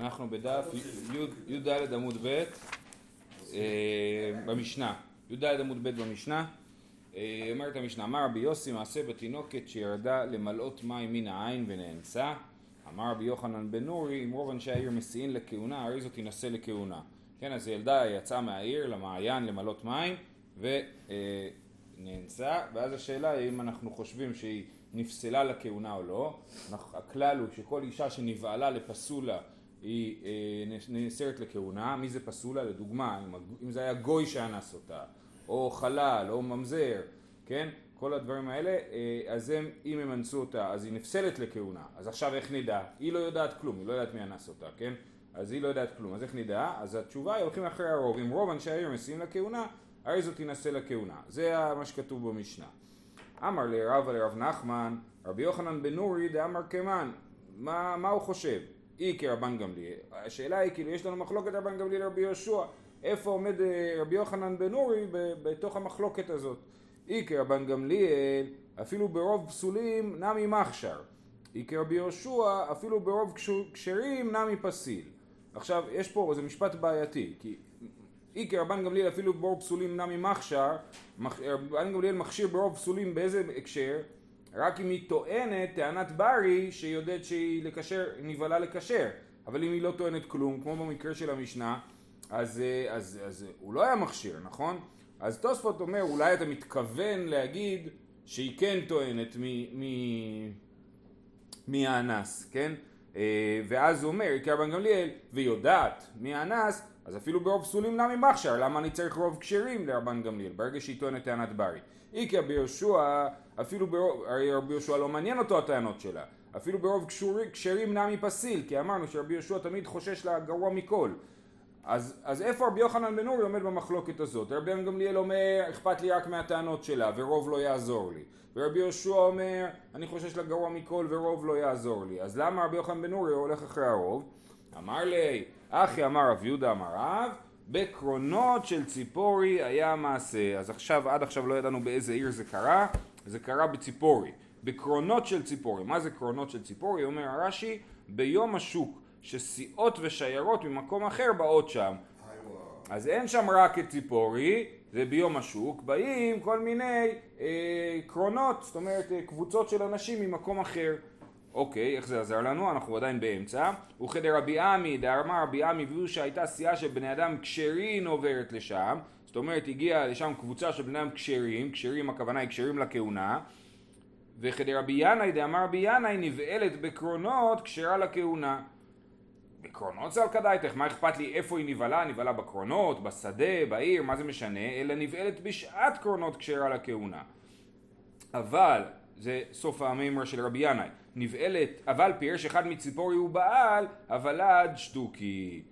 אנחנו בדף י"ד עמוד ב' במשנה. י"ד עמוד ב' במשנה. אומרת המשנה, אמר רבי יוסי מעשה בתינוקת שירדה למלאות מים מן העין ונאנסה. אמר רבי יוחנן בן נורי, אם רוב אנשי העיר מסיעים לכהונה, הרי זאת תינשא לכהונה. כן, אז ילדה יצאה מהעיר למעיין למלאות מים ונאנסה. ואז השאלה היא אם אנחנו חושבים שהיא נפסלה לכהונה או לא. הכלל הוא שכל אישה שנבעלה לפסולה היא נאסרת לכהונה. מי זה פסולה? לדוגמה, אם זה היה גוי שאנס אותה, או חלל, או ממזר, כן? כל הדברים האלה, אז אם הם אנסו אותה, אז היא נפסלת לכהונה. אז עכשיו איך נדע? היא לא יודעת כלום, היא לא יודעת מי אנס אותה, כן? אז היא לא יודעת כלום, אז איך נדע? אז התשובה היא הולכים אחרי הרוב. אם רוב אנשי העיר מסיעים לכהונה, הרי זאת תינשא לכהונה. זה מה שכתוב במשנה. אמר לרב ולרב נחמן, רבי יוחנן בן נורי דאמר כמן, מה הוא חושב? היא כרבן גמליאל. השאלה היא כאילו יש לנו מחלוקת רבן גמליאל לרבי ישוע. איפה עומד רבי יוחנן בן נורי בתוך המחלוקת הזאת? היא כרבן גמליאל, אפילו ברוב פסולים נמי מחשר. היא כרבי ישוע, אפילו ברוב כשרים נמי פסיל. עכשיו יש פה איזה משפט בעייתי, כי היא כרבן גמליאל אפילו ברוב פסולים נמי מחשר, רבן גמליאל מכשיר ברוב פסולים באיזה הקשר? רק אם היא טוענת, טענת ברי, שיודעת שהיא נבעלה לקשר. אבל אם היא לא טוענת כלום, כמו במקרה של המשנה, אז הוא לא היה מכשיר, נכון? אז תוספות אומר, אולי אתה מתכוון להגיד שהיא כן טוענת מהאנס, כן? ואז הוא אומר, כי רבן גמליאל, ויודעת מהאנס, אז אפילו ברוב פסולים נמי מחשר, למה אני צריך רוב כשרים לרבן גמליאל? ברגע שהיא טוענת טענת ברי. היא כי רבי ישוע, אפילו ברוב, הרי רבי ישוע לא מעניין אותו הטענות שלה, אפילו ברוב כשרים נמי פסיל, כי אמרנו שרבי ישוע תמיד חושש לגרוע מכל. אז איפה רבי יוחנן בן נורי עומד במחלוקת הזאת? רבי גמליאל אומר, אכפת לי רק מהטענות שלה ורוב לא יעזור לי. ורבי ישוע אומר, אני חושש לגרוע מכל ורוב לא יעזור לי. אז למה רבי יוחנן בן נורי הולך אחרי הרוב? אמר לי, אחי אמר רב יהודה אמר רב, בקרונות של ציפורי היה מעשה. אז עכשיו, עד עכשיו לא ידענו באיזה עיר זה קרה, זה קרה בציפורי. בקרונות של ציפורי, מה זה קרונות של ציפורי? אומר הרש"י, ביום השוק, שסיעות ושיירות ממקום אחר באות שם. אז אין שם רק את ציפורי, זה ביום השוק, באים כל מיני קרונות, זאת אומרת קבוצות של אנשים ממקום אחר. אוקיי, איך זה עזר לנו? אנחנו עדיין באמצע. וחדר רבי אמי, דאמר רבי אמי, והוא שהייתה סיעה של בני אדם כשרים עוברת לשם. זאת אומרת, הגיעה לשם קבוצה של בני אדם כשרים, כשרים הכוונה היא כשרים לכהונה. וחדר רבי ינאי, דאמר רבי ינאי, נבעלת בקרונות כשרה לכהונה. בקרונות זה על כדאיתך, מה אכפת לי איפה היא נבעלה? נבעלה בקרונות, בשדה, בעיר, מה זה משנה? אלא נבעלת בשעת קרונות כשרה לכהונה. אבל, זה סוף המאמר של רבי ינאי. נבעלת, אבל פירש אחד מציפורי הוא בעל, אבל עד שטוקי.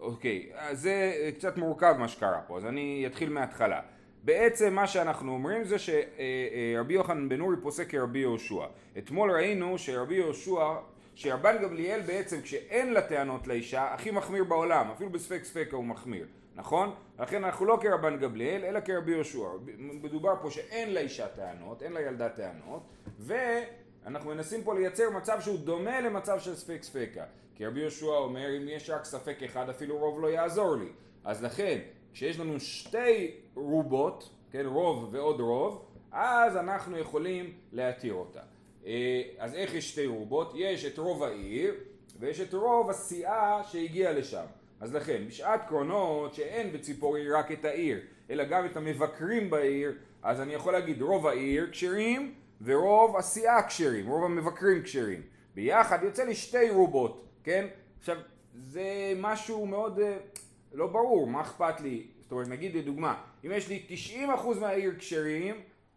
אוקיי, אז זה קצת מורכב מה שקרה פה, אז אני אתחיל מההתחלה. בעצם מה שאנחנו אומרים זה שרבי יוחנן בן נורי פוסק כרבי יהושע. אתמול ראינו שרבי יהושע, שרבן גמליאל בעצם כשאין לה טענות לאישה, הכי מחמיר בעולם, אפילו בספק ספקה הוא מחמיר, נכון? לכן אנחנו לא כרבן גמליאל, אלא כרבי יהושע. מדובר פה שאין לאישה טענות, אין לילדה טענות, אנחנו מנסים פה לייצר מצב שהוא דומה למצב של ספק ספקה. כי רבי ישוע אומר, אם יש רק ספק אחד, אפילו רוב לא יעזור לי. אז לכן, כשיש לנו שתי רובות, כן, רוב ועוד רוב, אז אנחנו יכולים להתיר אותה. אז איך יש שתי רובות? יש את רוב העיר, ויש את רוב הסיעה שהגיעה לשם. אז לכן, בשעת קרונות שאין בציפורי רק את העיר, אלא גם את המבקרים בעיר, אז אני יכול להגיד רוב העיר כשרים, ורוב הסיעה כשרים, רוב המבקרים כשרים. ביחד יוצא לי שתי רובות, כן? עכשיו, זה משהו מאוד לא ברור, מה אכפת לי? זאת אומרת, נגיד לדוגמה, אם יש לי 90% מהעיר כשרים,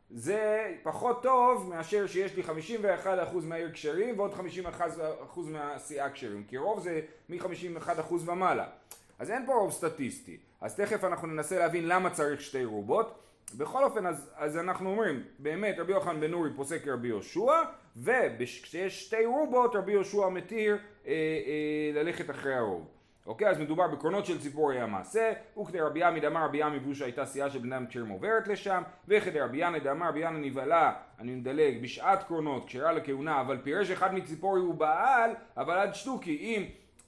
זה פחות טוב מאשר שיש לי 51% מהעיר כשרים ועוד 51% מהסיעה כשרים, כי רוב זה מ-51% ומעלה. אז אין פה רוב סטטיסטי. אז תכף אנחנו ננסה להבין למה צריך שתי רובות. בכל אופן, אז אנחנו אומרים, באמת רבי יוחנן בן נורי פוסק רבי יהושע, וכשיש שתי רובות רבי יהושע מתיר ללכת אחרי הרוב. אוקיי, אז מדובר בקרונות של ציפורי המעשה, וכדי רבי עמי דאמר רבי עמי והוא שהייתה סיעה של בני אדם כשרים עוברת לשם, וכדי רבי ינאי דאמר רבי ינאי נבעלה, אני מדלג, בשעת קרונות כשרה לכהונה, אבל פירש אחד מציפורי הוא בעל, אבל עד שטוקי, אם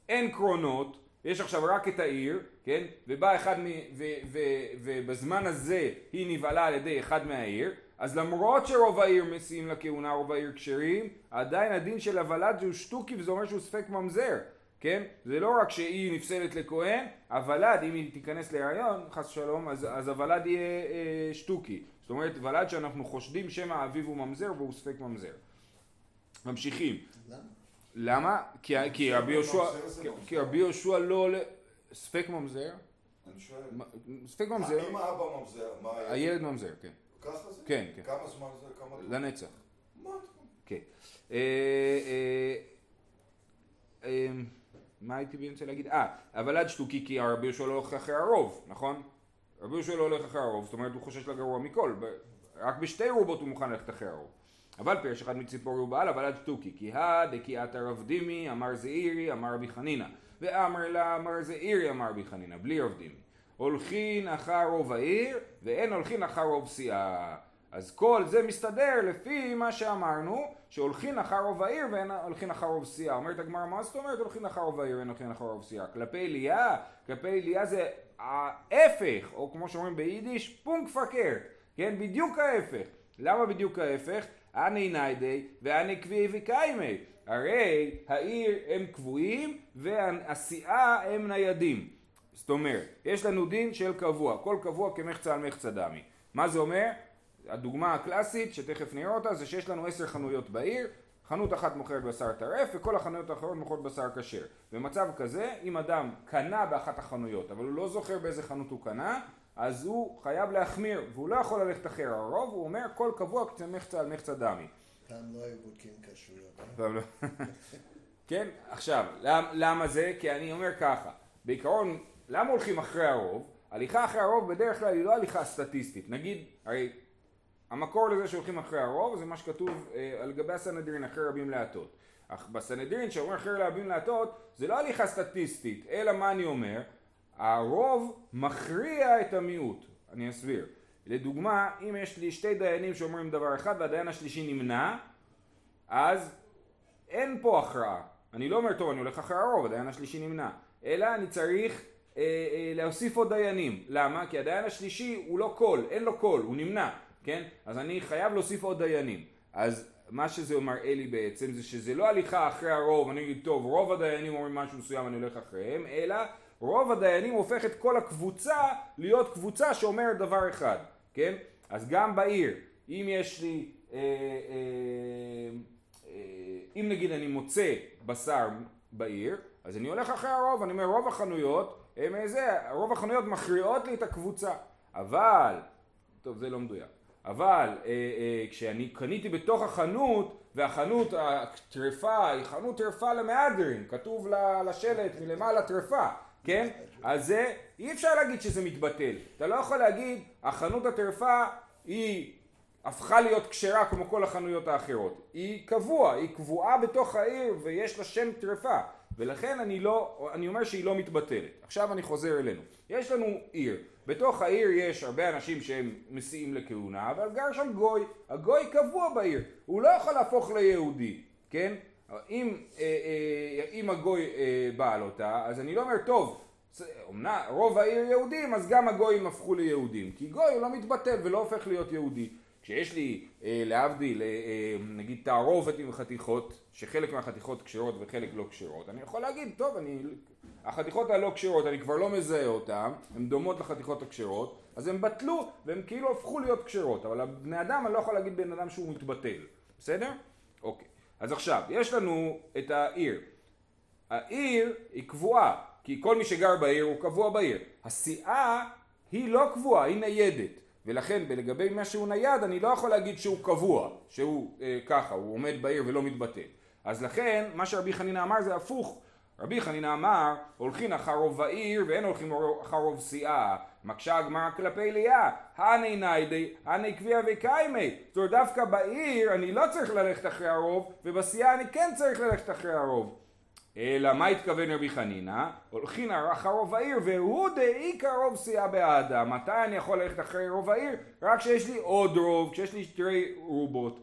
אין קרונות, יש עכשיו רק את העיר, כן? ובא אחד, ובזמן הזה היא נבעלה על ידי אחד מהעיר, אז למרות שרוב העיר מסיעים לכהונה, רוב העיר כשרים, עדיין הדין של הוולד זהו שטוקי, וזה אומר שהוא ספק ממזר, כן? זה לא רק שהיא נפסלת לכהן, הוולד, אם היא תיכנס להיריון, חס שלום, אז הוולד יהיה שטוקי. זאת אומרת, ולד שאנחנו חושדים שמא אביו הוא ממזר והוא ספק ממזר. ממשיכים. למה? כי רבי ישוע לא עולה... ספק ממזר? אני שואל. ספק ממזר. האם האבא ממזר? הילד ממזר, כן. ככה זה? כן, כן. כמה זמן זה? כמה... לנצח. מה? כן. מה הייתי באמצע להגיד? הוולד שטוקי כי רבי ישוע לא הולך אחרי הרוב, נכון? רבי ישוע לא הולך אחרי הרוב, זאת אומרת הוא חושש לגרוע מכל, רק בשתי רובות הוא מוכן ללכת אחרי הרוב. אבל פרש אחד מציפורי הוא בעל, אבל עד שטוקי, כי דקיעת הרב דימי, אמר זעירי, אמר רבי חנינא, ואמר לה, אמר זעירי, אמר רבי חנינא, בלי רב דימי. הולכין אחר רוב העיר, ואין הולכין אחר רוב סיעה. אז כל זה מסתדר לפי מה שאמרנו, שהולכין אחר רוב העיר ואין הולכין אחר רוב סיעה. אומרת הגמרא, מה זאת אומרת הולכין אחר רוב העיר ואין הולכין אחר רוב סיעה? כלפי אליה זה ההפך, או כמו שאומרים ביידיש, פונק פקר, כן, בדיוק ההפך. למה בדיוק ההפך? אני ניידי ואני קביעי וקיימי. הרי העיר הם קבועים והסיעה הם ניידים. זאת אומרת, יש לנו דין של קבוע, כל קבוע כמחצה על מחצה דמי. מה זה אומר? הדוגמה הקלאסית שתכף נראה אותה זה שיש לנו 10 חנויות בעיר, חנות אחת מוכרת בשר טרף וכל החנויות האחרות מוכרות בשר כשר. במצב כזה, אם אדם קנה באחת החנויות, אבל הוא לא זוכר באיזה חנות הוא קנה, אז הוא חייב להחמיר, והוא לא יכול ללכת אחר הרוב, הוא אומר כל קבוע מחצה על מחצה דמי. פעם לא היו בודקים כשרויות. פעם לא. כן, עכשיו, למה זה? כי אני אומר ככה, בעיקרון, למה הולכים אחרי הרוב? הליכה אחרי הרוב בדרך כלל היא לא הליכה סטטיסטית, נגיד, הרי... המקור לזה שהולכים אחרי הרוב זה מה שכתוב על גבי הסנהדרין אחרי רבים להטות. אך בסנהדרין שאומר אחרי רבים להטות זה לא הליכה סטטיסטית, אלא מה אני אומר? הרוב מכריע את המיעוט. אני אסביר. לדוגמה, אם יש לי שתי דיינים שאומרים דבר אחד והדיין השלישי נמנע, אז אין פה הכרעה. אני לא אומר טוב, אני הולך אחרי הרוב, הדיין השלישי נמנע. אלא אני צריך להוסיף עוד דיינים. למה? כי הדיין השלישי הוא לא קול, אין לו קול, הוא נמנע. כן? אז אני חייב להוסיף עוד דיינים. אז מה שזה מראה לי בעצם זה שזה לא הליכה אחרי הרוב, אני אגיד טוב, רוב הדיינים אומרים משהו מסוים, אני הולך אחריהם, אלא רוב הדיינים הופך את כל הקבוצה להיות קבוצה שאומרת דבר אחד, כן? אז גם בעיר, אם יש לי, אם נגיד אני מוצא בשר בעיר, אז אני הולך אחרי הרוב, אני אומר רוב החנויות, רוב החנויות מכריעות לי את הקבוצה, אבל, טוב זה לא מדויק. אבל כשאני קניתי בתוך החנות, והחנות הטרפה היא חנות טרפה למהדרין, כתוב לשלט מלמעלה טרפה, כן? אז זה, אי אפשר להגיד שזה מתבטל. אתה לא יכול להגיד, החנות הטרפה היא הפכה להיות כשרה כמו כל החנויות האחרות. היא קבועה, היא קבועה בתוך העיר ויש לה שם טרפה. ולכן אני אומר שהיא לא מתבטלת. עכשיו אני חוזר אלינו. יש לנו עיר. בתוך העיר יש הרבה אנשים שהם מסיעים לכהונה, אבל גר שם גוי. הגוי קבוע בעיר. הוא לא יכול להפוך ליהודי, כן? אם הגוי בעל אותה, אז אני לא אומר, טוב, אומנם רוב העיר יהודים, אז גם הגויים הפכו ליהודים. כי גוי הוא לא מתבטל ולא הופך להיות יהודי. כשיש לי להבדיל, נגיד תערובת עם חתיכות, שחלק מהחתיכות קשרות וחלק לא קשרות, אני יכול להגיד, טוב, החתיכות הלא קשרות, אני כבר לא מזהה אותן, הן דומות לחתיכות הקשרות, אז הן בטלו והן כאילו הפכו להיות קשרות, אבל בני אדם, אני לא יכול להגיד בן אדם שהוא מתבטל, בסדר? אוקיי, אז עכשיו, יש לנו את העיר. העיר היא קבועה, כי כל מי שגר בעיר הוא קבוע בעיר. הסיעה היא לא קבועה, היא ניידת. ולכן, לגבי מה שהוא נייד, אני לא יכול להגיד שהוא קבוע, שהוא ככה, הוא עומד בעיר ולא מתבטא. אז לכן, מה שרבי חנינא אמר זה הפוך. רבי חנינא אמר, הולכים אחר רוב העיר ואין הולכים אחר רוב סיעה. מקשה הגמרא כלפי אליה, הני ניידי, הני קביע וקיימי. זאת אומרת, דווקא בעיר אני לא צריך ללכת אחרי הרוב, ובסיעה אני כן צריך ללכת אחרי הרוב. אלא מה התכוון רבי חנינא? הולכין אחר רוב העיר והוא דאיקה רוב סיעה בעדה. מתי אני יכול ללכת אחרי רוב העיר? רק כשיש לי עוד רוב, כשיש לי שתי רובות.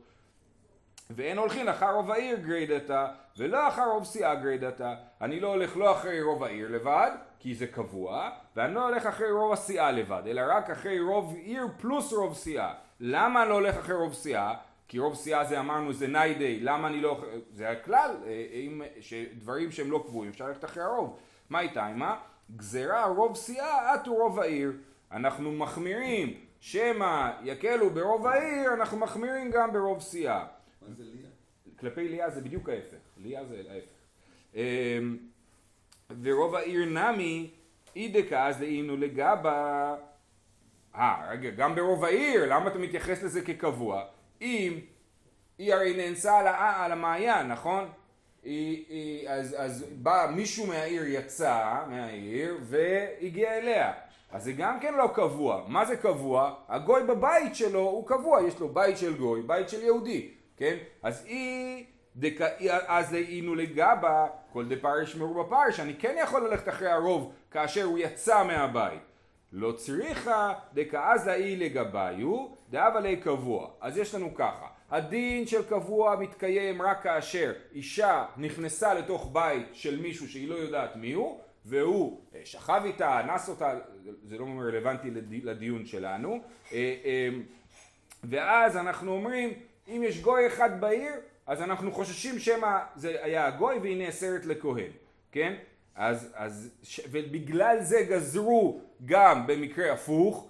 ואין הולכים אחר רוב העיר גרידתה, ולא אחר רוב סיעה גרידתה. אני לא הולך לא אחרי רוב העיר לבד, כי זה קבוע, ואני לא הולך אחרי רוב הסיעה לבד, אלא רק אחרי רוב עיר פלוס רוב סיעה. למה אני לא הולך אחרי רוב סיעה? כי רוב סיעה זה אמרנו זה ניידי, למה אני לא... זה הכלל, דברים שהם לא קבועים, אפשר ללכת אחרי הרוב. מה איתה? מה? גזרה רוב סיעה, עתו רוב העיר. אנחנו מחמירים, שמה יקלו ברוב העיר, אנחנו מחמירים גם ברוב סיעה. מה זה ליה? כלפי ליה זה בדיוק ההפך, ליה זה ההפך. ורוב העיר נמי, אידקה אז דהינו לגבה. רגע, גם ברוב העיר, למה אתה מתייחס לזה כקבוע? אם היא הרי נאנסה על המעיין, נכון? אז בא מישהו מהעיר, יצא מהעיר והגיע אליה. אז זה גם כן לא קבוע. מה זה קבוע? הגוי בבית שלו הוא קבוע. יש לו בית של גוי, בית של יהודי. כן? אז אינו לגבה, כל דפרש מרובה פרש. אני כן יכול ללכת אחרי הרוב כאשר הוא יצא מהבית. לא צריכה דקאז לאי לגביו, דאב עלי קבוע. אז יש לנו ככה. הדין של קבוע מתקיים רק כאשר אישה נכנסה לתוך בית של מישהו שהיא לא יודעת מי הוא, והוא שכב איתה, נס אותה, זה לא רלוונטי לדיון שלנו. ואז אנחנו אומרים, אם יש גוי אחד בעיר, אז אנחנו חוששים שמה זה היה הגוי והיא נאסרת לכהן. כן? ובגלל זה גזרו גם במקרה הפוך,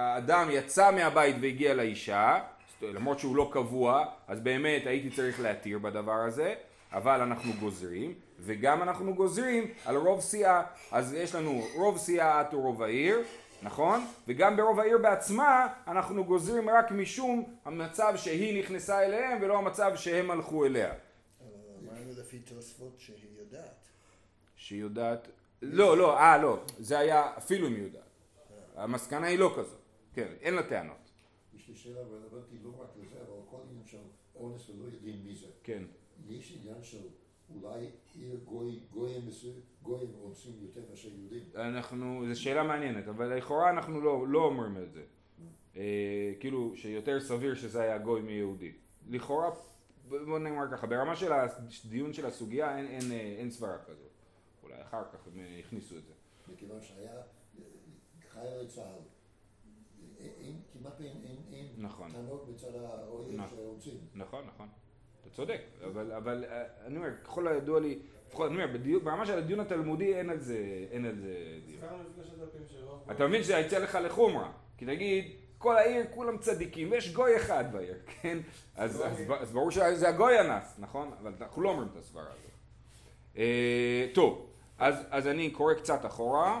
שהאדם יצא מהבית והגיע לאישה, למרות שהוא לא קבוע, אז באמת הייתי צריך להתיר בדבר הזה, אבל אנחנו גוזרים, וגם אנחנו גוזרים על רוב סיעה, אז יש לנו רוב סיעה עתו רוב העיר, נכון? וגם ברוב העיר בעצמה אנחנו גוזרים רק משום המצב שהיא נכנסה אליהם ולא המצב שהם הלכו אליה. לפי תוספות שהיא יודעת. שהיא יודעת? לא, לא, לא. זה היה אפילו אם יודעת. המסקנה היא לא כזאת. כן, אין לה טענות. יש לי שאלה, אבל הבנתי לא רק לזה, אבל כל עניין של אונס ולא יודעים מי זה. כן. יש עניין של אולי עיר גויים אונסים יותר מאשר יהודים. אנחנו, זו שאלה מעניינת, אבל לכאורה אנחנו לא אומרים את זה. כאילו שיותר סביר שזה היה גוי מיהודי. לכאורה... בוא נאמר ככה, ברמה של הדיון של הסוגיה אין סברה כזאת. אולי אחר כך הם הכניסו את זה. מכיוון שהיה חיילי צה"ל, כמעט אין טענות בצד האויב שרוצים. נכון. אתה צודק, אבל אני אומר, ככל הידוע לי, אני אומר, ברמה של הדיון התלמודי אין על זה דיון. אתה מבין שהייצא לך לחומרה, כי תגיד, כל העיר כולם צדיקים, ויש גוי אחד בעיר, כן? אז ברור שזה הגוי הנס, נכון? אבל אנחנו לא אומרים את הסברה הזאת. טוב, אז אני קורא קצת אחורה.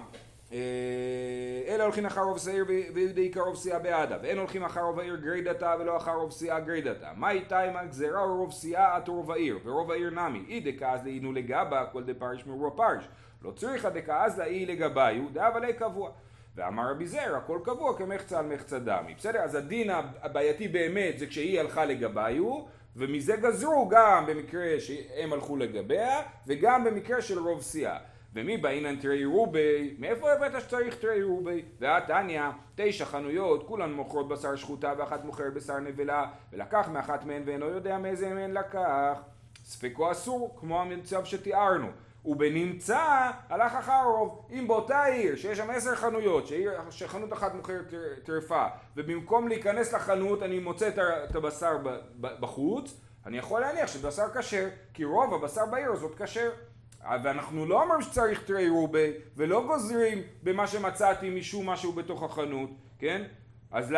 אלה הולכים אחר רוב שעיר ויהודי כרוב שיעה בעדה, ואין הולכים אחר רוב העיר גרידתה ולא אחר רוב שיעה גרידתה. מה איתה עם הגזרה רוב שיעה עד רוב העיר, ורוב העיר נמי. אי דקאז לאינו לגבה, כל דפרש מרוב פרש. לא צריכה דקאז לאי לגבה, יהודה אבל אי קבוע. ואמר רבי זירא, הכל קבוע כמחצה על מחצה דמי. בסדר? אז הדין הבעייתי באמת זה כשהיא הלכה לגביו, ומזה גזרו גם במקרה שהם הלכו לגביה, וגם במקרה של רוב סיעה. ומי באינן תרי רובי, מאיפה הבאת שצריך תרי רובי? והתניא, 9 חנויות, כולן מוכרות בשר שחוטה ואחת מוכרת בשר נבלה, ולקח מאחת מהן ואינו יודע מאיזה מהן לקח. ספקו אסור, כמו המצב שתיארנו. ובנמצא הלך אחר רוב. אם באותה עיר שיש שם 10 חנויות, שחנות אחת מוכרת טרפה, ובמקום להיכנס לחנות אני מוצא את הבשר בחוץ, אני יכול להניח שבשר כשר, כי רוב הבשר בעיר זאת כשר. ואנחנו לא אומרים שצריך תרי רובי, ולא גוזרים במה שמצאתי משום משהו בתוך החנות, כן? אז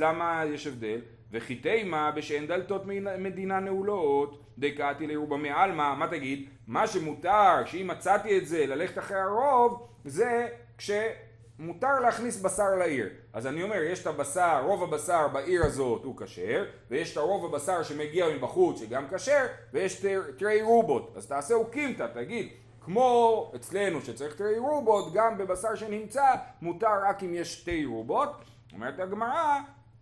למה יש הבדל? וחיתי מה בשאין דלתות מדינה נעולות, דקעתי לירובה מעלמה, מה תגיד? מה שמותר, שאם מצאתי את זה, ללכת אחרי הרוב, זה כשמותר להכניס בשר לעיר. אז אני אומר, יש את הבשר, רוב הבשר בעיר הזאת הוא כשר, ויש את הרוב הבשר שמגיע מבחוץ שגם כשר, ויש תרי רובות. אז תעשה הוקימתא, תגיד, כמו אצלנו שצריך תרי רובות, גם בבשר שנמצא, מותר רק אם יש שתי רובות. אומרת הגמרא,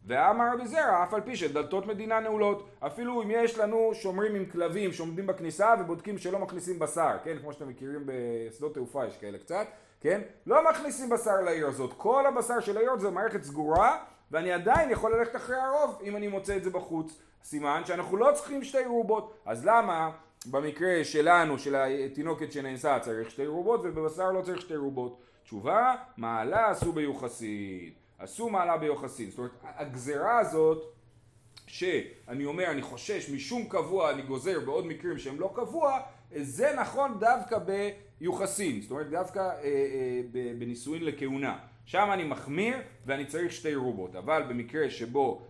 ואמר רבי זירא, אף על פי שדלתות מדינה נעולות, אפילו אם יש לנו שומרים עם כלבים שעומדים בכניסה ובודקים שלא מכניסים בשר, כן? כמו שאתם מכירים בשדות תעופה יש כאלה קצת, כן? לא מכניסים בשר לעיר הזאת, כל הבשר של העיר זה מערכת סגורה, ואני עדיין יכול ללכת אחרי הרוב אם אני מוצא את זה בחוץ. סימן שאנחנו לא צריכים שתי רובות. אז למה במקרה שלנו, של התינוקת שנאנסה, צריך שתי רובות, ובבשר לא צריך שתי רובות? תשובה, מעלה עשו ביוחסין. עשו מעלה ביוחסין. זאת אומרת, הגזרה הזאת, שאני אומר, אני חושש משום קבוע, אני גוזר בעוד מקרים שהם לא קבוע, זה נכון דווקא ביוחסין. זאת אומרת, דווקא בנישואין לכהונה. שם אני מחמיר ואני צריך שתי רובות. אבל במקרה שבו,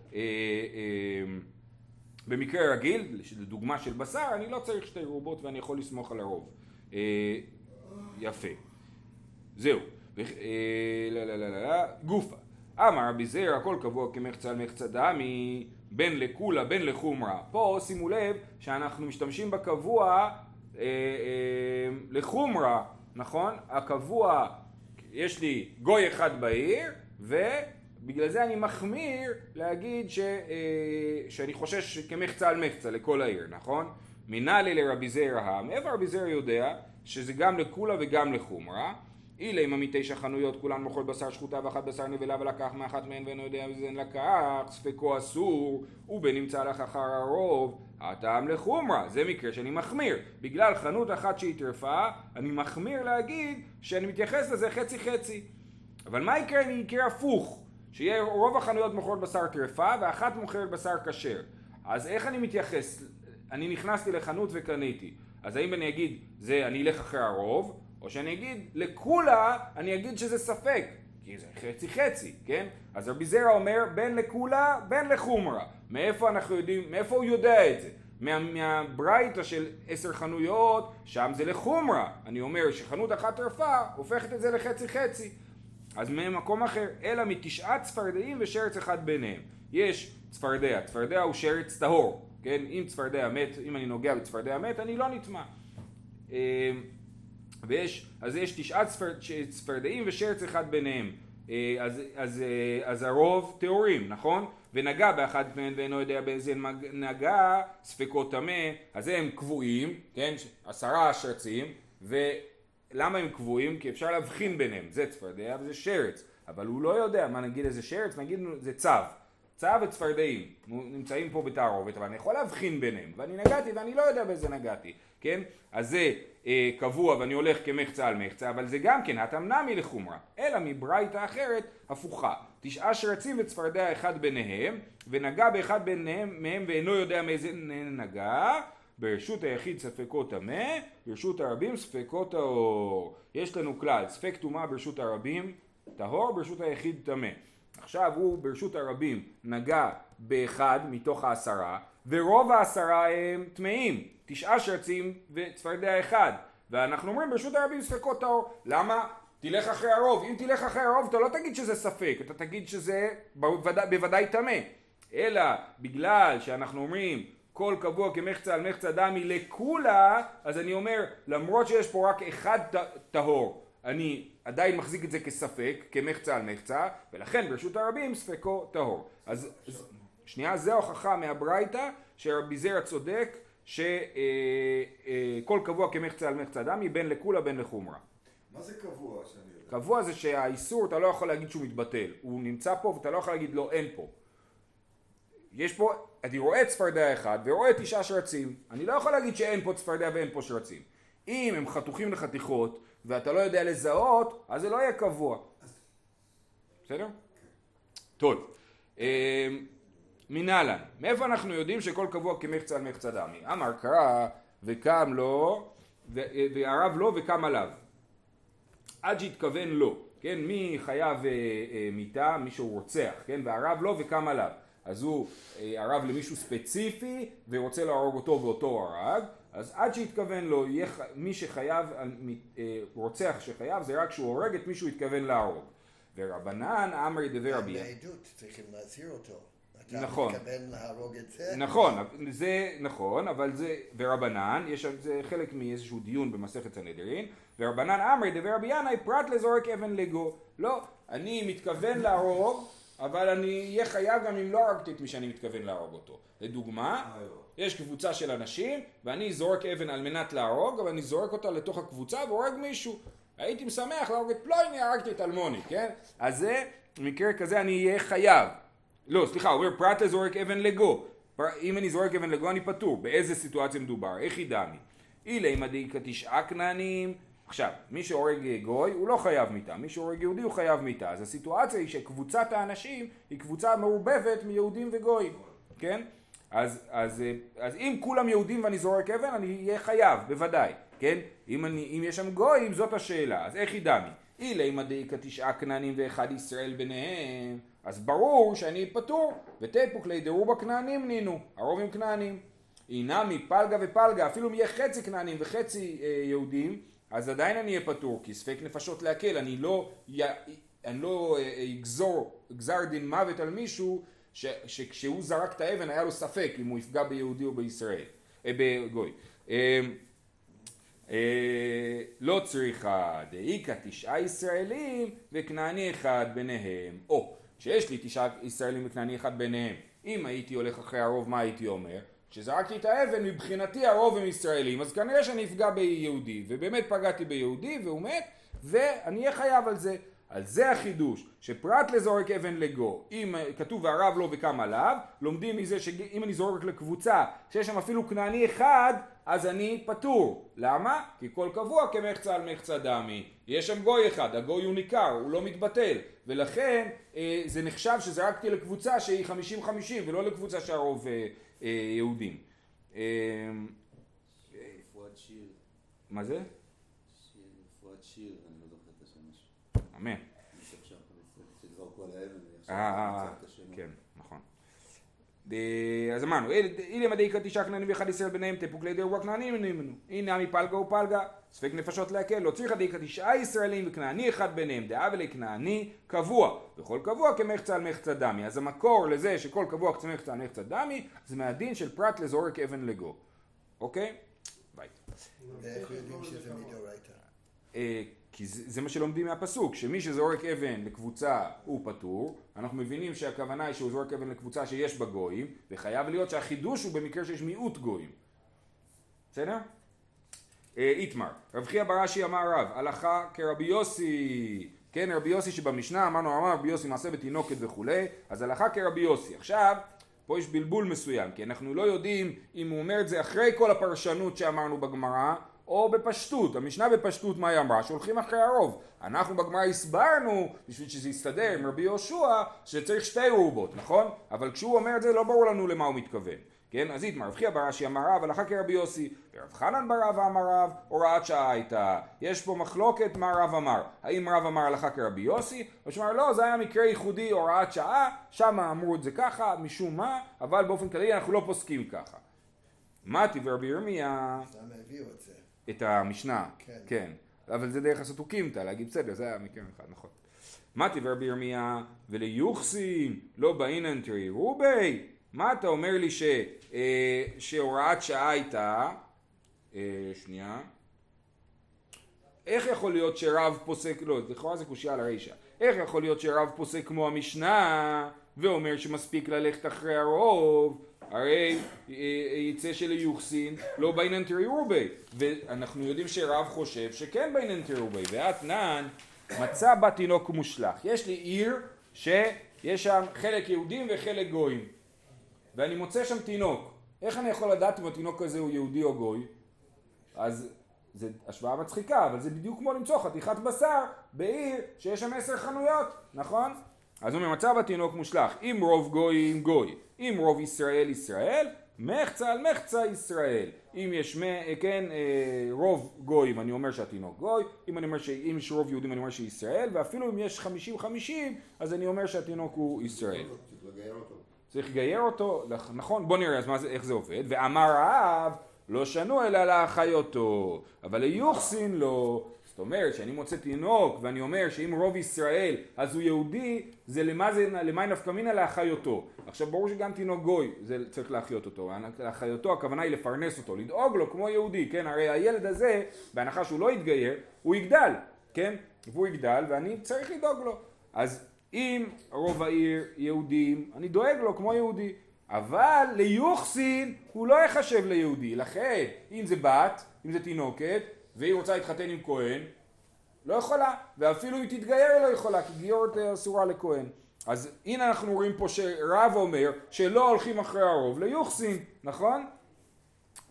במקרה רגיל, לדוגמה של בשר, אני לא צריך שתי רובות ואני יכול לסמוך על הרוב. יפה. זהו. גופה. אמר רבי זירא, הכל קבוע כמחצה על מחצה דמי, בין לקולה, בין לחומרה. פה שימו לב שאנחנו משתמשים בקבוע לחומרה, נכון? הקבוע, יש לי גוי אחד בעיר, ובגלל זה אני מחמיר להגיד שאני חושש כמחצה על מחצה לכל העיר, נכון? מינה לי לרבי זירא, מאיפה רבי זירא יודע שזה גם לקולה וגם לחומרה? אילה עם המתשע חנויות, כולן מוכרות בשר שחוטה ואחת בשר נבלה ולקח מאחת מהן ואינו יודע מזה לקח, ספקו אסור, ובנמצא לך אחר הרוב, הטעם לחומרה. זה מקרה שאני מחמיר. בגלל חנות אחת שהתרפה, אני מחמיר להגיד שאני מתייחס לזה חצי חצי. אבל מה יקרה אם יקרה הפוך? שיהיה רוב החנויות מוכרות בשר טרפה ואחת מוכרת בשר כשר. אז איך אני מתייחס? אני נכנסתי לחנות וקניתי. אז האם אני אגיד, זה אני אלך אחרי הרוב? או שאני אגיד, לכולה, אני אגיד שזה ספק, כי זה חצי חצי, כן? אז רבי זירא אומר, בין לכולה, בין לחומרה. מאיפה אנחנו יודעים, מאיפה הוא יודע את זה? מהברייתא של 10 חנויות, שם זה לחומרה. אני אומר שחנות אחת טרפה, הופכת את זה לחצי חצי. אז ממקום אחר, אלא מ9 צפרדעים ושרץ אחד ביניהם. יש צפרדע, צפרדע הוא שרץ טהור, כן? אם צפרדע מת, אם אני נוגע בצפרדע מת, אני לא נטמע. אז יש 9 צפרדעים ושרץ אחד ביניהם, אז הרוב תיאורים, נכון? ונגע באחד פנן ואינו יודע באיזה נגע, ספקות תמה, אז הם קבועים, כן? 10 שרצים, ולמה הם קבועים? כי אפשר להבחין ביניהם, זה צפרדע וזה שרץ, אבל הוא לא יודע, מה נגיד איזה שרץ? נגיד זה צב, צב וצפרדעים, נמצאים פה בתערובת, אבל אני יכול להבחין ביניהם, ואני נגעתי ואני לא יודע באיזה נגעתי, כן? אז זה קבוע ואני הולך כמחצה על מחצה, אבל זה גם כן התמנה מלחומרה, אלא מברייתא אחרת הפוכה. 9 שרצים וצפרדע אחד ביניהם, ונגע באחד ביניהם מהם ואינו יודע מאיזה נגע, ברשות היחיד ספקות טמא, ברשות הרבים ספקות טהור. יש לנו כלל, ספק טומאה ברשות הרבים טהור, ברשות היחיד טמא. עכשיו הוא ברשות הרבים נגע באחד מתוך 10, ורוב 10 הם טמאים. 9 שרצים וצפרדע אחד. ואנחנו אומרים ברשות הרבים ספקות טהור. למה? תלך אחרי הרוב. אם תלך אחרי הרוב אתה לא תגיד שזה ספק, אתה תגיד שזה בוודאי טמא. אלא בגלל שאנחנו אומרים כל קבוע כמחצה על מחצה דמי לכולה, אז אני אומר למרות שיש פה רק אחד טהור, אני עדיין מחזיק את זה כספק, כמחצה על מחצה, ולכן ברשות הרבים ספקו טהור. אז שנייה, זה הוכחה מהברייתא שרבי זירא צודק, שכל קבוע כמחצה על מחצה דמי, בין לכולה בין לחומרה. מה זה קבוע? קבוע זה שהאיסור אתה לא יכול להגיד שהוא מתבטל, הוא נמצא פה ואתה לא יכול להגיד לו אין פה. יש פה, אני רואה צפרדע אחד ורואה 9 שרצים, אני לא יכול להגיד שאין פה צפרדע ואין פה שרצים. אם הם חתוכים לחתיכות ואתה לא יודע לזהות, אז זה לא יהיה קבוע. בסדר? טוב. מנהלן, מאיפה אנחנו יודעים שכל קבוע כמחצה על מחצה דמי? אמר קרא וקם לו, וערב לו וקם עליו. עד שהתכוון לו, כן? מי חייב מיטה, מישהו רוצח, כן? וערב לו וקם עליו. אז הוא ערב למישהו ספציפי ורוצה להרוג אותו ואותו הרג. אז עד שהתכוון לו, מי שחייב, רוצח שחייב, זה רק שהוא הורג את מי שהוא התכוון להרוג. ורבנן אמרי דבר רבי. לעדות צריכים להזהיר אותו. נכון. אתה מתכוון להרוג את זה? נכון, זה נכון, אבל זה, ורבנן, זה חלק מאיזשהו דיון במסכת סנהדרין, ורבנן אמרי דבר רבי ינאי פרט לזורק אבן לגו. לא, אני מתכוון להרוג, אבל אני יהיה חייב גם אם לא הרגתי את מי שאני מתכוון להרוג אותו. לדוגמה, יש קבוצה של אנשים, ואני זורק אבן על מנת להרוג, אבל אני זורק אותה לתוך הקבוצה והורג מישהו. הייתי משמח להרוג את פלוני, הרגתי את אלמוני, כן? אז זה, במקרה כזה אני יהיה חייב. לא, סליחה, הוא אומר פרט לזורק אבן לגו. אם אני זורק אבן לגו אני פטור, באיזה סיטואציה מדובר, איך ידעני? אילה אם הדיקה תשעה כנענים. עכשיו, מי שהורג גוי הוא לא חייב מיתה, מי שהורג יהודי הוא חייב מיתה. אז הסיטואציה היא שקבוצת האנשים היא קבוצה מעורבבת מיהודים וגויים, כן? אז אם כולם יהודים ואני זורק אבן אני אהיה חייב, בוודאי, כן? אם יש שם גויים זאת השאלה, אז איך ידעני? אילה אם הדיקה תשעה כנענים ואחד ישראל ביניהם, אז ברור שאני פטור, וטפוק לידרו בכנענים נינו, הרוב עם כנענים. אינה מפלגה ופלגה, אפילו אם יהיה חצי כנענים וחצי יהודים, אז עדיין אני אהיה פטור, כי ספק נפשות להקל, אני לא אגזור גזר דין מוות על מישהו, שכשהוא זרק את האבן היה לו ספק אם הוא יפגע ביהודי או בישראל, בגוי. לא צריכה דאיקה תשעה ישראלים וכנעני אחד ביניהם, או שיש לי תשעה ישראלים וכנעני אחד ביניהם, אם הייתי הולך אחרי הרוב מה הייתי אומר? כשזרקתי את האבן מבחינתי הרוב הם ישראלים, אז כנראה שאני אפגע ביהודי, ובאמת פגעתי ביהודי והוא מת, ואני אהיה חייב על זה. על זה החידוש, שפרט לזורק אבן לגו, אם כתוב הרב לא וקם עליו, לומדים מזה שאם אני זורק לקבוצה שיש שם אפילו כנעני אחד, אז אני פטור. למה? כי כל קבוע כמחצה על מחצה דמי. יש שם גוי אחד, הגוי הוא ניכר, הוא לא מתבטל. ולכן זה נחשב שזרקתי לקבוצה שהיא 50-50 ולא לקבוצה שהרוב יהודים. פואד שיר. מה זה? פואד שיר, אני לא זוכר את השמש. אמן. שזרקו על האבן ועכשיו נמצא את השמש. כן, נכון. אז אמרנו, אילה מדעיקה תשעה כנענים ואחד ישראל ביניהם, תפוק לידי רוב הכנענים ממנו. הנה מפלגה ופלגה, ספק נפשות להקל, לא צריך הדעיקה תשעה ישראלים וכנעני אחד ביניהם, דעה ולכנעני קבוע, וכל קבוע כמחצה על מחצה דמי. אז המקור לזה שכל קבוע כמחצה על מחצה דמי, זה מהדין של פרט לזורק אבן לגו. אוקיי? ביי. ואיך יודעים שזה מדאורייתא? כי זה מה שלומדים מהפסוק, שמי שזורק אבן לקבוצה הוא פטור. אנחנו מבינים שהכוונה היא שהוא זורק אבן לקבוצה שיש בה גויים, וחייב להיות שהחידוש הוא במקרה שיש מיעוט גויים. בסדר? איתמר, רב חייא בראשי אמר רב, הלכה כרבי יוסי. כן, רבי יוסי שבמשנה אמר רבי יוסי מעשה בתינוקת וכולי, אז הלכה כרבי יוסי. עכשיו, פה יש בלבול מסוים, כי אנחנו לא יודעים אם הוא אומר את זה אחרי כל הפרשנות שאמרנו בגמרא, או בפשטות, המשנה בפשטות מה היא אמרה? שהולכים אחרי הרוב. אנחנו בגמרא הסברנו, בשביל שזה יסתדר עם רבי ישוע, שצריך שתי רובות, נכון? אבל כשהוא אומר את זה לא ברור לנו למה הוא מתכוון. כן? אז איתמר, רב חייא בראשי אמר רב, הלכה כרבי יוסי, ורב חנן ברב אמר רב, הוראת שעה הייתה. יש פה מחלוקת מה רב אמר. האם רב אמר הלכה כרבי יוסי? או שאמר לא, זה היה מקרה ייחודי, הוראת שעה, שם אמרו את זה ככה, משום מה, אבל באופן כללי אנחנו לא פוסקים ככה. מתי ורבי ירמיה... למה הביאו את זה? את המשנה, כן. כן. אבל זה דרך הסתוקימתא, להגיד בסדר, זה היה מכן אחד, נכון. מתי ורבי ירמיה, וליוחסין, לא באינן תראי רובי. מה אתה אומר לי שהוראת שעה הייתה, שנייה, איך יכול להיות שרב פוסק, לא, לכאורה זה קושיה על הרישה, איך יכול להיות שרב פוסק כמו המשנה, ואומר שמספיק ללכת אחרי הרוב, הרי ייצא שליוחסין לא בעינן תראי רובי, ואנחנו יודעים שרב חושב שכן בעינן תראי רובי. ואתנן מצא בתינוק מושלח, יש לי עיר שיש שם חלק יהודים וחלק גויים, ואני מוצא שם תינוק. איך אני יכול לדעת אם התינוק הזה הוא יהודי או גוי? אז זה השוואה מצחיקה, אבל זה בדיוק כמו למצוא חתיכת בשר בעיר שיש שם 10 חנויות, נכון? אז הוא ממצא בתינוק מושלח, אם רוב גוי עם גוי, אם רוב ישראל ישראל, מחצה על מחצה ישראל. אם יש כן רוב גויים אני אומר שהתינוק גוי, אם יש רוב יהודים אני אומר שישראל, ואפילו אם יש 50-50 אז אני אומר שהתינוק הוא ישראל. צריך לגייר אותו, נכון? בוא נראה אז איך זה עובד. ואמר האב לא שנו אלא להחיותו, אבל ליוחסין לו. זאת אומרת שאני מוצא תינוק ואני אומר שאם רוב ישראל אז הוא יהודי, זה למה נפקא מינה להחיותו. עכשיו ברור שגם תינוק גוי זה צריך להחיות אותו, להחיותו הכוונה היא לפרנס אותו, לדאוג לו כמו יהודי, כן? הרי הילד הזה בהנחה שהוא לא יתגייר הוא יגדל, כן? והוא יגדל ואני צריך לדאוג לו. אז אם רוב העיר יהודים אני דואג לו כמו יהודי, אבל ליוחסין הוא לא יחשב ליהודי. לכן אם זה בת, אם זה תינוקת והיא רוצה להתחתן עם כהן, לא יכולה, ואפילו היא תתגייר לא יכולה, כי גיורת אסורה לכהן. אז הנה אנחנו רואים פה שרב אומר שלא הולכים אחרי הרוב ליוחסין, נכון?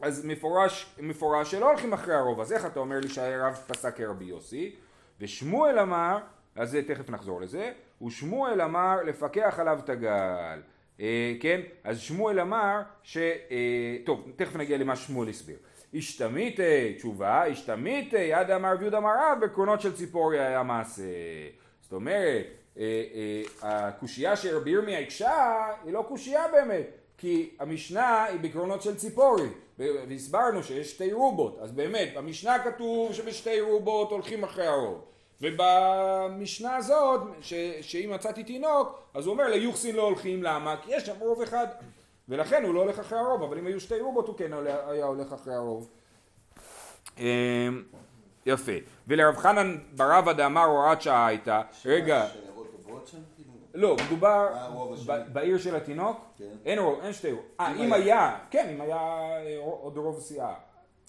אז מפורש שלא הולכים אחרי הרוב, אז איך אתה אומר לי שהרב פסק כרבי יוסי? ושמואל אמר, אז תכף נחזור לזה, ושמואל אמר לפקח עליו תגל. כן? אז שמואל אמר ש... טוב, תכף נגיע למה שמואל הסביר. השתמית, תשובה, השתמית, יד אמר ויהודה מרב, בקרונות של ציפורי היה מעשה. זאת אומרת, הקושייה שרבי ירמיה הקשה היא לא קושייה באמת, כי המשנה היא בקרונות של ציפורי, והסברנו שיש שתי רובות, אז באמת, במשנה כתוב שבשתי רובות הולכים אחרי הרוב. ובמשנה הזאת, שאם מצאתי תינוק, אז הוא אומר ליוחסין לא הולכים, למה? כי יש שם רוב אחד, ולכן הוא לא הולך אחרי הרוב, אבל אם היו שתי רובות הוא כן היה הולך אחרי הרוב. יפה. ולרב חנן ברב הדאמר הוראת שעה הייתה, רגע... לא, מדובר בעיר של התינוק, אין רוב, אין שתי רוב. אם היה, כן, אם היה עוד רוב סיעה.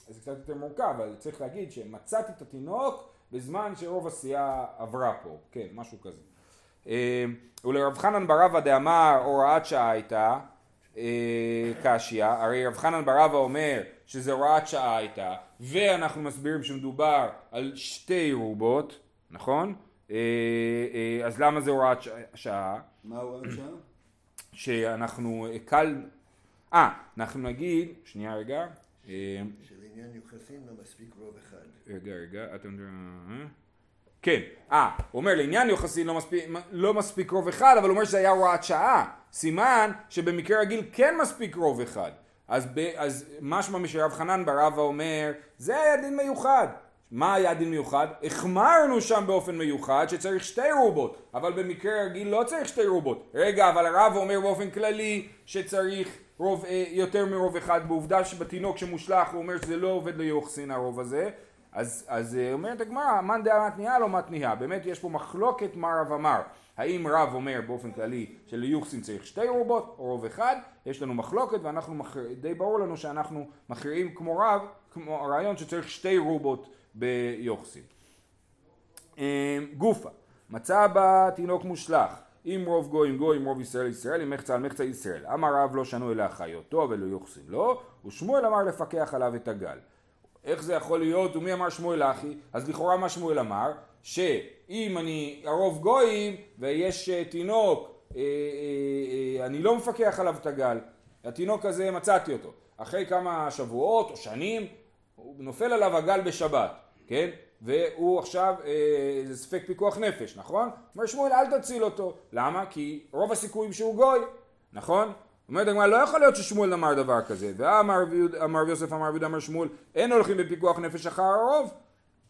זה קצת יותר מורכב, אבל צריך להגיד שמצאתי את התינוק, בזמן שרוב הסיעה עברה פה, כן, משהו כזה. ולרב חנן ברבא דאמר הוראת שעה הייתה קשיא, הרי רב חנן ברבא אומר שזה הוראת שעה הייתה, ואנחנו מסבירים שמדובר על שתי רובות, נכון? אז למה זה הוראת שעה? מה הוראת שעה? שאנחנו אנחנו נגיד, שנייה רגע. שבעניין יוחסין לא מספיק רוב אחד. רגע, אתם... כן, הוא אומר, לעניין יוחסין לא מספיק רוב אחד, אבל הוא אומר שזה היה הוראת שעה. סימן שבמקרה רגיל כן מספיק רוב אחד. אז משמע משרב חנן ברבא אומר, זה היה דין מיוחד. מה היה דין מיוחד? החמרנו שם באופן מיוחד שצריך שתי רובות, אבל במקרה רגיל לא צריך שתי רובות. רגע, אבל הרב אומר באופן כללי שצריך... רוב יותר מרוב אחד, בעובדה שבתינוק שמושלח הוא אומר שזה לא עובד ליוחסין הרוב הזה, אז אומרת הגמרא, מן דעה מתניעה לא מתניעה, באמת יש פה מחלוקת מה רב אמר, האם רב אומר באופן כללי שליוחסין צריך שתי רובות או רוב אחד, יש לנו מחלוקת ואנחנו די ברור לנו שאנחנו מכריעים כמו רב, כמו הרעיון שצריך שתי רובות ביוחסין. גופה, מצא בתינוק מושלח, אם רוב גויים גויים, רוב ישראל ישראל, אם מחצה על מחצה ישראל. אמר רב לא שנו אלא אחיותו ולא יוחסין לו, ושמואל אמר לפקח עליו את הגל. איך זה יכול להיות? ומי אמר שמואל אחי? אז לכאורה מה שמואל אמר? שאם אני הרוב גויים ויש תינוק, אני לא מפקח עליו את הגל. התינוק הזה מצאתי אותו. אחרי כמה שבועות או שנים, הוא נופל עליו הגל בשבת, כן? והוא עכשיו, זה ספק פיקוח נפש, נכון? אומר שמואל, אל תציל אותו. למה? כי רוב הסיכויים שהוא גוי, נכון? אומרת הגמרא, לא יכול להיות ששמואל אמר דבר כזה. ואמר רבי יוסף, אמר רבי יהודה, אמר שמואל, אין הולכים בפיקוח נפש אחר הרוב,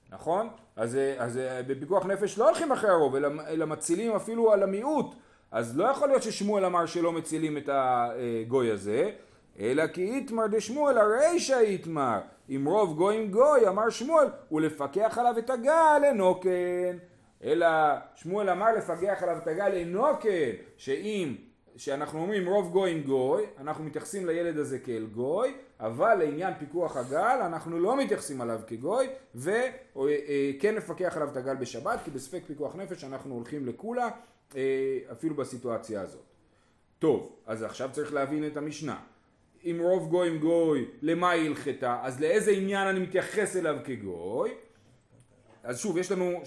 נכון? אז בפיקוח נפש לא הולכים אחרי הרוב, אלא מצילים אפילו על המיעוט. אז לא יכול להיות ששמואל אמר שלא מצילים את הגוי הזה, אלא כי איתמר דשמואל, הרי שהאיתמר. אם רוב גויים גוי, אמר שמואל, ולפקח עליו את הגל אינו כן. אלא שמואל אמר לפקח עליו את הגל אינו כן. שאנחנו אומרים רוב גויים גוי, אנחנו מתייחסים לילד הזה כאל גוי, אבל לעניין פיקוח הגל, אנחנו לא מתייחסים עליו כגוי, וכן לפקח עליו את הגל בשבת, כי בספק פיקוח נפש אנחנו הולכים לכולה, אפילו בסיטואציה הזאת. טוב, אז עכשיו צריך להבין את המשנה. אם רוב גויים גוי, למה היא הלכתה? אז לאיזה עניין אני מתייחס אליו כגוי? אז שוב, יש לנו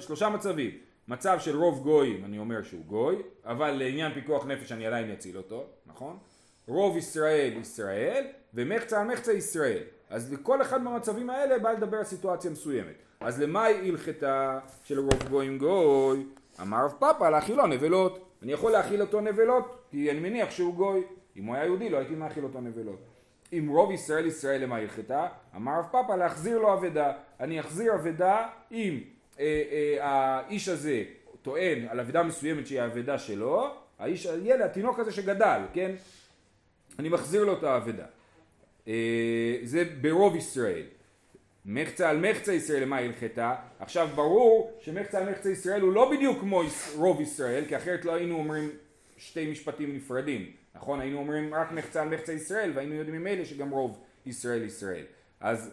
שלושה מצבים. מצב של רוב גויים, אני אומר שהוא גוי, אבל לעניין פיקוח נפש אני עדיין אציל אותו, נכון? רוב ישראל, ישראל, ומחצה על מחצה ישראל. אז לכל אחד מהמצבים האלה בא לדבר על סיטואציה מסוימת. אז למה היא הלכתה של רוב גויים גוי? אמר רב פפא, להאכילו נבלות. אני יכול להאכיל אותו נבלות, כי אני מניח שהוא גוי. אם הוא היה יהודי, לא הייתי מאכיל אותו נבלות. אם רוב ישראל ישראל למה הלכתה, אמר רב פפא להחזיר לו עבדה. אני אחזיר עבדה אם האיש הזה טוען על עבדה מסוימת שהיא העבדה שלו, הילד, התינוק הזה שגדל, כן? אני מחזיר לו את העבדה. זה ברוב ישראל. מחצה על מחצה ישראל למה הלכתה? עכשיו ברור שמחצה על מחצה ישראל הוא לא בדיוק כמו רוב ישראל, כי אחרת לא היינו אומרים שתי משפטים נפרדים. נכון, היינו אומרים רק מחצה על מחצה ישראל, והיינו יודעים ממילא שגם רוב ישראל ישראל. אז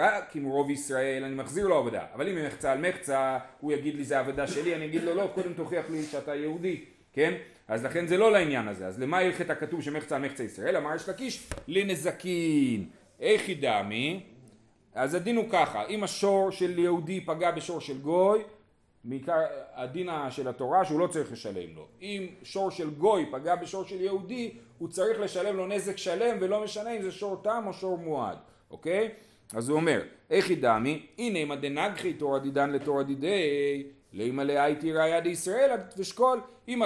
רק אם רוב ישראל אני מחזיר לו עבודה, אבל אם מחצה על מחצה הוא יגיד לי זה עבודה שלי, אני אגיד לו לא, קודם תוכיח לי שאתה יהודי, כן? אז לכן זה לא לעניין הזה. אז למה הלכת הכתוב שמחצה על מחצה ישראל? אמר יש לקיש לנזקין, איך ידעמי? אז הדין הוא ככה, אם השור של יהודי פגע בשור של גוי, בעיקר הדין של התורה שהוא לא צריך לשלם לו. אם שור של גוי פגע בשור של יהודי, הוא צריך לשלם לו נזק שלם, ולא משנה אם זה שור תם או שור מועד, אוקיי? אז הוא אומר, איך ידעמי? הנה אם הדנגחי תור הדידן לתור הדידי, לאמא להייתי ראיה דישראל, ושכל, אם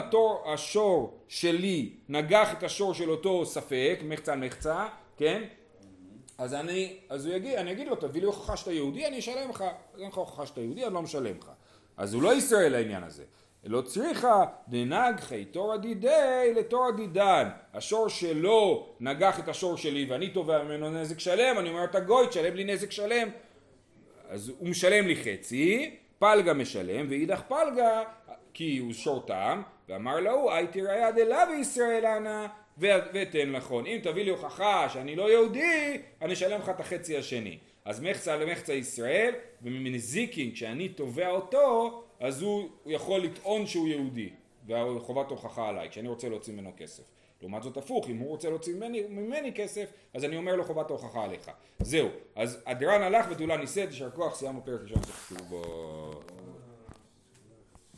השור שלי נגח את השור של אותו ספק, מחצה על מחצה, כן? אז הוא יגיד, אני אגיד לו, תביא לי הוכחה שאתה יהודי, אני אשלם לך. אין לך הוכחה שאתה יהודי, אני לא משלם לך. אז הוא לא ישראל העניין הזה. לא צריכה דנגחי תור הדידי לתור הדידן. השור שלו נגח את השור שלי ואני תובע ממנו נזק שלם, אני אומר אתה גוי, תשלם לי נזק שלם. אז הוא משלם לי חצי, פלגה משלם, ואידך פלגה, כי הוא שור טעם, ואמר לו, הייתי ראיה דלה בישראל ענה, ותן לכון. אם תביא לי הוכחה שאני לא יהודי, אני אשלם לך את החצי השני. אז מחצה למחצה ישראל, ומנזיקין, כשאני תובע אותו, אז הוא יכול לטעון שהוא יהודי, וחובת הוכחה עליי, כשאני רוצה להוציא ממנו כסף. לעומת זאת הפוך, אם הוא רוצה להוציא ממני כסף, אז אני אומר לו חובת ההוכחה עליך. זהו, אז אדרן הלך ותולה ניסד, יישר כוח, סיימנו פרק ראשון של כתובות.